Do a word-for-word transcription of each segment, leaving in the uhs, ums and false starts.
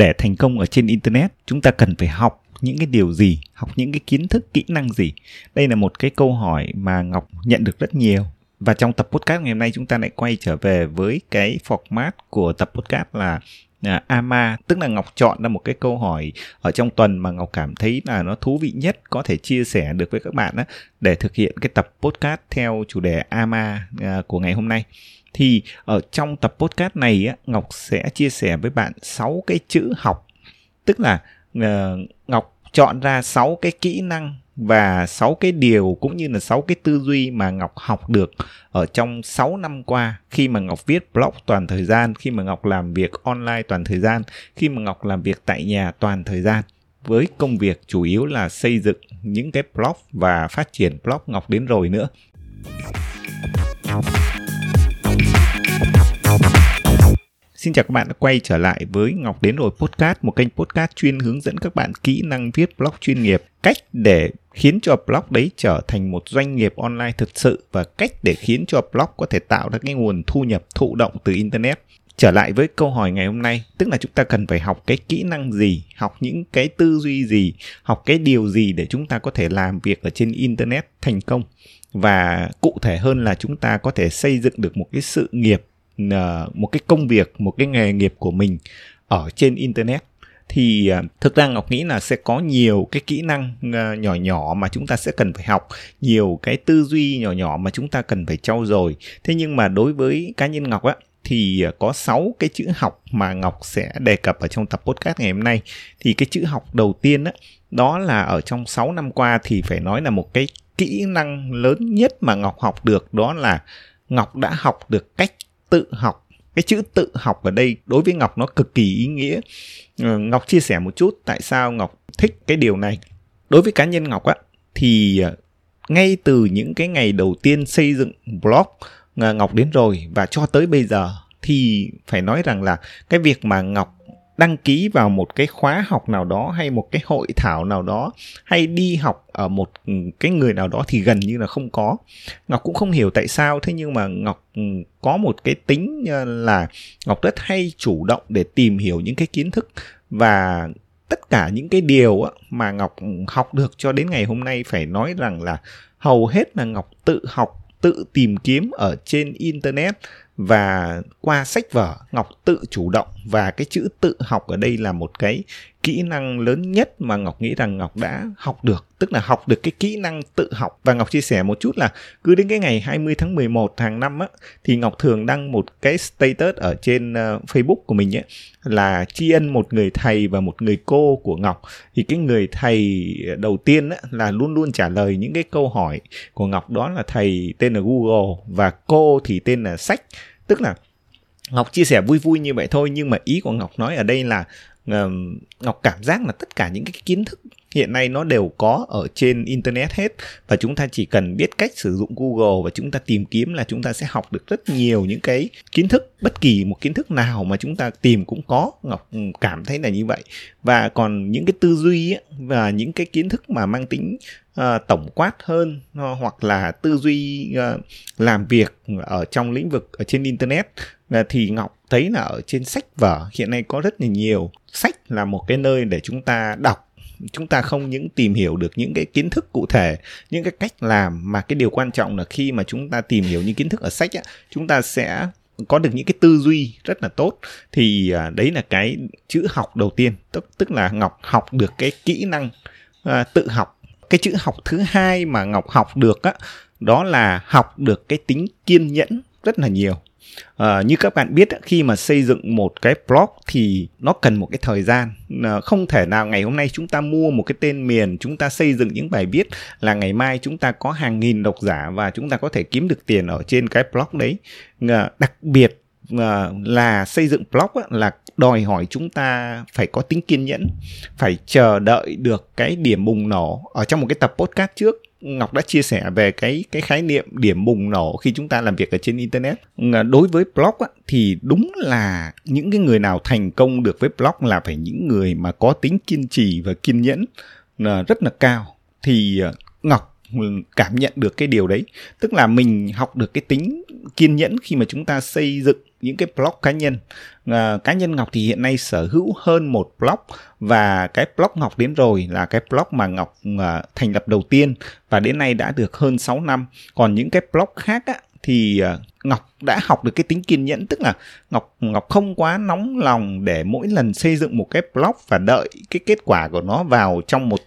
để thành công ở trên Internet, chúng ta cần phải học những cái điều gì, học những cái kiến thức, kỹ năng gì? Đây là một cái câu hỏi mà Ngọc nhận được rất nhiều. Và trong tập podcast ngày hôm nay chúng ta lại quay trở về với cái format của tập podcast là à, a em a, tức là Ngọc chọn ra một cái câu hỏi ở trong tuần mà Ngọc cảm thấy là nó thú vị nhất, có thể chia sẻ được với các bạn á, để thực hiện cái tập podcast theo chủ đề a em a à, của ngày hôm nay. Thì ở trong tập podcast này á, Ngọc sẽ chia sẻ với bạn sáu cái chữ học, tức là à, Ngọc chọn ra sáu cái kỹ năng và sáu cái điều cũng như là sáu cái tư duy mà Ngọc học được ở trong sáu năm qua, khi mà Ngọc viết blog toàn thời gian, khi mà Ngọc làm việc online toàn thời gian, khi mà Ngọc làm việc tại nhà toàn thời gian, với công việc chủ yếu là xây dựng những cái blog và phát triển blog Ngọc Đến Rồi nữa. Xin chào các bạn đã quay trở lại với Ngọc Đến Rồi Podcast, một kênh podcast chuyên hướng dẫn các bạn kỹ năng viết blog chuyên nghiệp, cách để khiến cho blog đấy trở thành một doanh nghiệp online thực sự và cách để khiến cho blog có thể tạo ra cái nguồn thu nhập thụ động từ Internet. Trở lại với câu hỏi ngày hôm nay, tức là chúng ta cần phải học cái kỹ năng gì, học những cái tư duy gì, học cái điều gì để chúng ta có thể làm việc ở trên Internet thành công. Và cụ thể hơn là chúng ta có thể xây dựng được một cái sự nghiệp, một cái công việc, một cái nghề nghiệp của mình ở trên Internet. Thì thực ra Ngọc nghĩ là sẽ có nhiều cái kỹ năng nhỏ nhỏ mà chúng ta sẽ cần phải học, nhiều cái tư duy nhỏ nhỏ mà chúng ta cần phải trau dồi. Thế nhưng mà đối với cá nhân Ngọc á, thì có sáu cái chữ học mà Ngọc sẽ đề cập ở trong tập podcast ngày hôm nay. Thì cái chữ học đầu tiên á, đó là ở trong sáu năm qua thì phải nói là một cái kỹ năng lớn nhất mà Ngọc học được, đó là Ngọc đã học được cách tự học. Cái chữ tự học ở đây đối với Ngọc nó cực kỳ ý nghĩa. Ngọc chia sẻ một chút tại sao Ngọc thích cái điều này. Đối với cá nhân Ngọc á, thì ngay từ những cái ngày đầu tiên xây dựng blog Ngọc Đến Rồi và cho tới bây giờ thì phải nói rằng là cái việc mà Ngọc đăng ký vào một cái khóa học nào đó hay một cái hội thảo nào đó hay đi học ở một cái người nào đó thì gần như là không có. Ngọc cũng không hiểu tại sao, thế nhưng mà Ngọc có một cái tính là Ngọc rất hay chủ động để tìm hiểu những cái kiến thức, và tất cả những cái điều mà Ngọc học được cho đến ngày hôm nay phải nói rằng là hầu hết là Ngọc tự học, tự tìm kiếm ở trên Internet và qua sách vở. Ngọc tự chủ động, và cái chữ tự học ở đây là một cái kỹ năng lớn nhất mà Ngọc nghĩ rằng Ngọc đã học được, tức là học được cái kỹ năng tự học. Và Ngọc chia sẻ một chút là cứ đến cái ngày hai mươi tháng mười một hàng năm á, thì Ngọc thường đăng một cái status ở trên uh, Facebook của mình ấy, là tri ân một người thầy và một người cô của Ngọc. Thì cái người thầy đầu tiên á, là luôn luôn trả lời những cái câu hỏi của Ngọc, đó là thầy tên là Google và cô thì tên là sách. Tức là Ngọc chia sẻ vui vui như vậy thôi, nhưng mà ý của Ngọc nói ở đây là uh, Ngọc cảm giác là tất cả những cái kiến thức hiện nay nó đều có ở trên Internet hết, và chúng ta chỉ cần biết cách sử dụng Google và chúng ta tìm kiếm là chúng ta sẽ học được rất nhiều những cái kiến thức. Bất kỳ một kiến thức nào mà chúng ta tìm cũng có, Ngọc cảm thấy là như vậy. Và còn những cái tư duy ấy, và những cái kiến thức mà mang tính uh, tổng quát hơn, hoặc là tư duy uh, làm việc ở trong lĩnh vực ở trên Internet, uh, thì Ngọc thấy là ở trên sách vở hiện nay có rất là nhiều. Sách là một cái nơi để chúng ta đọc, chúng ta không những tìm hiểu được những cái kiến thức cụ thể, những cái cách làm, mà cái điều quan trọng là khi mà chúng ta tìm hiểu những kiến thức ở sách á, chúng ta sẽ có được những cái tư duy rất là tốt. Thì đấy là cái chữ học đầu tiên, tức, tức là Ngọc học được cái kỹ năng à, tự học. Cái chữ học thứ hai mà Ngọc học được á, đó là học được cái tính kiên nhẫn rất là nhiều. À, như các bạn biết, khi mà xây dựng một cái blog thì nó cần một cái thời gian. Không thể nào ngày hôm nay chúng ta mua một cái tên miền, chúng ta xây dựng những bài viết là ngày mai chúng ta có hàng nghìn độc giả và chúng ta có thể kiếm được tiền ở trên cái blog đấy. Đặc biệt là xây dựng blog là đòi hỏi chúng ta phải có tính kiên nhẫn, phải chờ đợi được cái điểm bùng nổ. Ở trong một cái tập podcast trước, Ngọc đã chia sẻ về cái cái khái niệm điểm bùng nổ khi chúng ta làm việc ở trên Internet. Đối với blog á, thì đúng là những cái người nào thành công được với blog là phải những người mà có tính kiên trì và kiên nhẫn rất là cao. Thì Ngọc cảm nhận được cái điều đấy, tức là mình học được cái tính kiên nhẫn khi mà chúng ta xây dựng những cái blog cá nhân. À, cá nhân Ngọc thì hiện nay sở hữu hơn một blog, và cái blog Ngọc Đến Rồi là cái blog mà Ngọc à, thành lập đầu tiên và đến nay đã được hơn sáu năm. Còn những cái blog khác á, thì à, Ngọc đã học được cái tính kiên nhẫn, tức là Ngọc Ngọc không quá nóng lòng để mỗi lần xây dựng một cái blog và đợi cái kết quả của nó vào trong một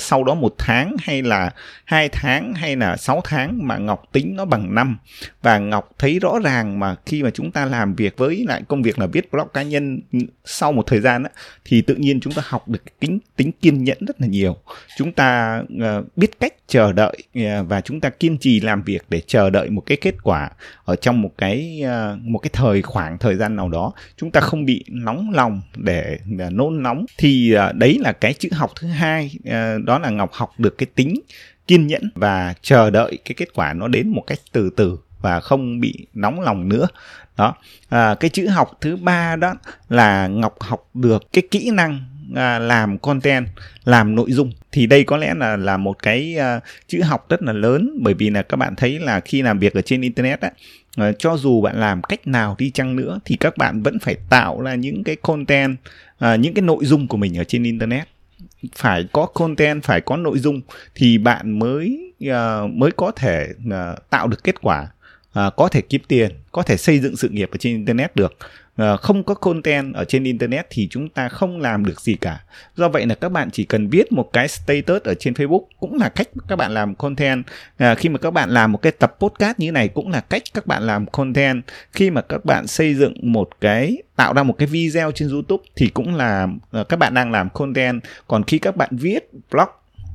sau đó một tháng hay là hai tháng hay là sáu tháng, mà Ngọc tính nó bằng năm. Và Ngọc thấy rõ ràng mà khi mà chúng ta làm việc với lại công việc là viết blog cá nhân sau một thời gian á, thì tự nhiên chúng ta học được tính, tính kiên nhẫn rất là nhiều. Chúng ta uh, biết cách chờ đợi uh, và chúng ta kiên trì làm việc để chờ đợi một cái kết quả ở trong một cái uh, một cái thời khoảng thời gian nào đó. Chúng ta không bị nóng lòng để uh, nôn nóng. Thì uh, đấy là cái chữ học thứ hai. Uh, đó là Ngọc học được cái tính kiên nhẫn và chờ đợi cái kết quả nó đến một cách từ từ và không bị nóng lòng nữa. Đó. À, cái chữ học thứ ba đó là Ngọc học được cái kỹ năng à, làm content, làm nội dung. Thì đây có lẽ là là một cái uh, chữ học rất là lớn, bởi vì là các bạn thấy là khi làm việc ở trên internet á, uh, cho dù bạn làm cách nào đi chăng nữa thì các bạn vẫn phải tạo ra những cái content, uh, những cái nội dung của mình ở trên internet. Phải có content, phải có nội dung thì bạn mới uh, mới có thể uh, tạo được kết quả, uh, có thể kiếm tiền, có thể xây dựng sự nghiệp ở trên internet được. Uh, không có content ở trên internet thì chúng ta không làm được gì cả. Do vậy là các bạn chỉ cần viết một cái status ở trên Facebook cũng là cách các bạn làm content. Uh, khi mà các bạn làm một cái tập podcast như thế này cũng là cách các bạn làm content. Khi mà các bạn xây dựng một cái, tạo ra một cái video trên YouTube thì cũng là uh, các bạn đang làm content. Còn khi các bạn viết blog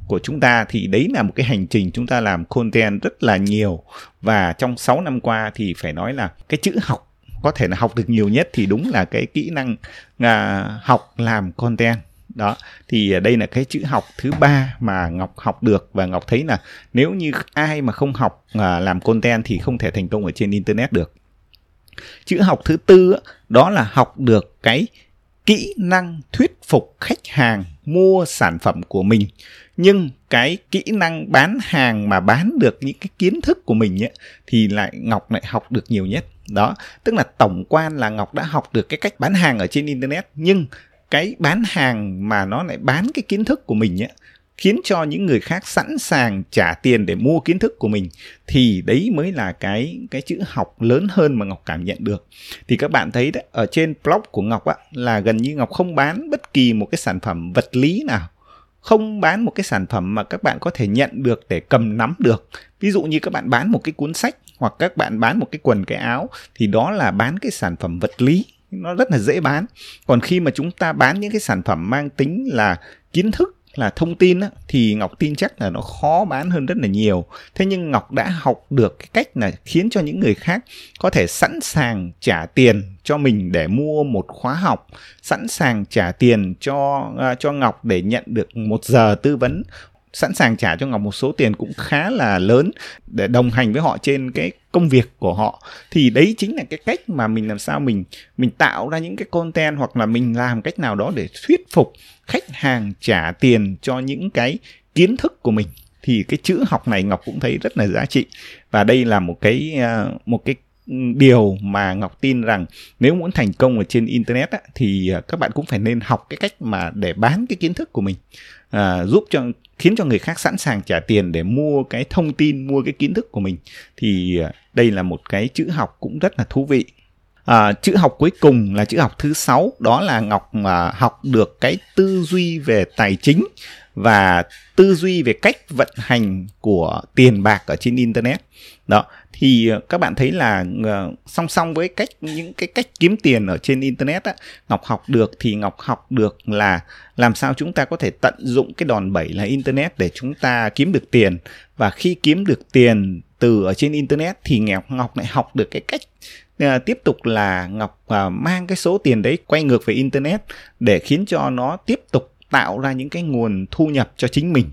của chúng ta thì đấy là một cái hành trình chúng ta làm content rất là nhiều. Và trong sáu năm qua thì phải nói là cái chữ học có thể là học được nhiều nhất thì đúng là cái kỹ năng à, học làm content. Đó, thì đây là cái chữ học thứ ba mà Ngọc học được, và Ngọc thấy là nếu như ai mà không học à, làm content thì không thể thành công ở trên internet được. Chữ học thứ tư đó là học được cái kỹ năng thuyết phục khách hàng mua sản phẩm của mình. Nhưng cái kỹ năng bán hàng mà bán được những cái kiến thức của mình ấy, thì lại Ngọc lại học được nhiều nhất. Đó, tức là tổng quan là Ngọc đã học được cái cách bán hàng ở trên internet, nhưng cái bán hàng mà nó lại bán cái kiến thức của mình ấy, khiến cho những người khác sẵn sàng trả tiền để mua kiến thức của mình, thì đấy mới là cái cái chữ học lớn hơn mà Ngọc cảm nhận được. Thì các bạn thấy đó, ở trên blog của Ngọc á, là gần như Ngọc không bán bất kỳ một cái sản phẩm vật lý nào, không bán một cái sản phẩm mà các bạn có thể nhận được để cầm nắm được. Ví dụ như các bạn bán một cái cuốn sách hoặc các bạn bán một cái quần cái áo thì đó là bán cái sản phẩm vật lý, nó rất là dễ bán. Còn khi mà chúng ta bán những cái sản phẩm mang tính là kiến thức, là thông tin á, thì Ngọc tin chắc là nó khó bán hơn rất là nhiều. Thế nhưng Ngọc đã học được cái cách là khiến cho những người khác có thể sẵn sàng trả tiền cho mình để mua một khóa học, sẵn sàng trả tiền cho uh, cho Ngọc để nhận được một giờ tư vấn, sẵn sàng trả cho Ngọc một số tiền cũng khá là lớn để đồng hành với họ trên cái công việc của họ. Thì đấy chính là cái cách mà mình làm sao mình mình tạo ra những cái content, hoặc là mình làm cách nào đó để thuyết phục khách hàng trả tiền cho những cái kiến thức của mình. Thì cái chữ học này Ngọc cũng thấy rất là giá trị, và đây là một cái một cái điều mà Ngọc tin rằng nếu muốn thành công ở trên internet á, thì các bạn cũng phải nên học cái cách mà để bán cái kiến thức của mình, à, giúp cho khiến cho người khác sẵn sàng trả tiền để mua cái thông tin, mua cái kiến thức của mình. Thì đây là một cái chữ học cũng rất là thú vị. À, chữ học cuối cùng là chữ học thứ sáu, đó là Ngọc à, học được cái tư duy về tài chính và tư duy về cách vận hành của tiền bạc ở trên internet. Đó, thì các bạn thấy là uh, song song với cách những cái cách kiếm tiền ở trên internet á, Ngọc học được thì Ngọc học được là làm sao chúng ta có thể tận dụng cái đòn bẩy là internet để chúng ta kiếm được tiền. Và khi kiếm được tiền từ ở trên internet thì Ngọc Ngọc lại học được cái cách uh, tiếp tục là Ngọc uh, mang cái số tiền đấy quay ngược về internet để khiến cho nó tiếp tục tạo ra những cái nguồn thu nhập cho chính mình.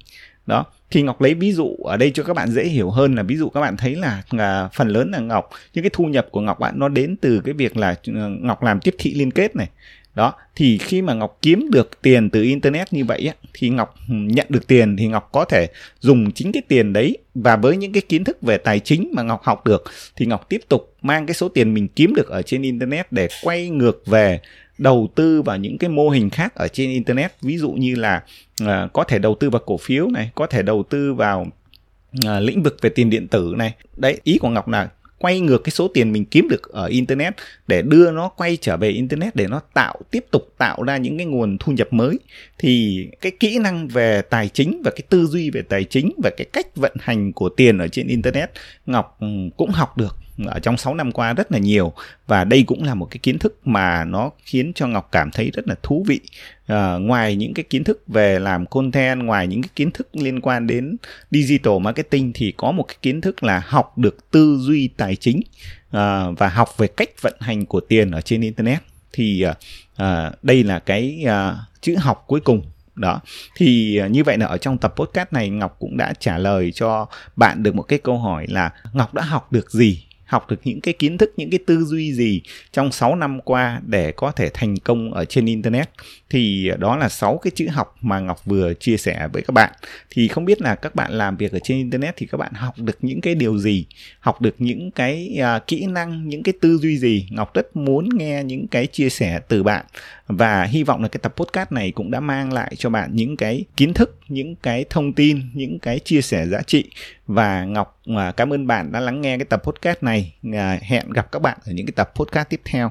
Đó, thì Ngọc lấy ví dụ ở đây cho các bạn dễ hiểu hơn, là ví dụ các bạn thấy là, là phần lớn là Ngọc, những cái thu nhập của Ngọc bạn nó đến từ cái việc là Ngọc làm tiếp thị liên kết này, Đó, thì khi mà Ngọc kiếm được tiền từ Internet như vậy á, thì Ngọc nhận được tiền thì Ngọc có thể dùng chính cái tiền đấy và với những cái kiến thức về tài chính mà Ngọc học được thì Ngọc tiếp tục mang cái số tiền mình kiếm được ở trên Internet để quay ngược về đầu tư vào những cái mô hình khác ở trên Internet. Ví dụ như là uh, có thể đầu tư vào cổ phiếu này, có thể đầu tư vào uh, lĩnh vực về tiền điện tử này. Đấy, ý của Ngọc là quay ngược cái số tiền mình kiếm được ở Internet để đưa nó quay trở về Internet để nó tạo tiếp tục tạo ra những cái nguồn thu nhập mới. Thì cái kỹ năng về tài chính và cái tư duy về tài chính và cái cách vận hành của tiền ở trên Internet Ngọc cũng học được ở trong sáu năm qua rất là nhiều, và đây cũng là một cái kiến thức mà nó khiến cho Ngọc cảm thấy rất là thú vị. À, ngoài những cái kiến thức về làm content, ngoài những cái kiến thức liên quan đến digital marketing thì có một cái kiến thức là học được tư duy tài chính à, và học về cách vận hành của tiền ở trên Internet. Thì à, đây là cái à, chữ học cuối cùng. Đó, thì như vậy là ở trong tập podcast này Ngọc cũng đã trả lời cho bạn được một cái câu hỏi là Ngọc đã học được gì, học được những cái kiến thức, những cái tư duy gì trong sáu năm qua để có thể thành công ở trên Internet. Thì đó là sáu cái chữ học mà Ngọc vừa chia sẻ với các bạn. Thì không biết là các bạn làm việc ở trên Internet thì các bạn học được những cái điều gì, học được những cái uh, kỹ năng, những cái tư duy gì. Ngọc rất muốn nghe những cái chia sẻ từ bạn, và hy vọng là cái tập podcast này cũng đã mang lại cho bạn những cái kiến thức, những cái thông tin, những cái chia sẻ giá trị. Và Ngọc uh, cảm ơn bạn đã lắng nghe cái tập podcast này. Uh, hẹn gặp các bạn ở những cái tập podcast tiếp theo.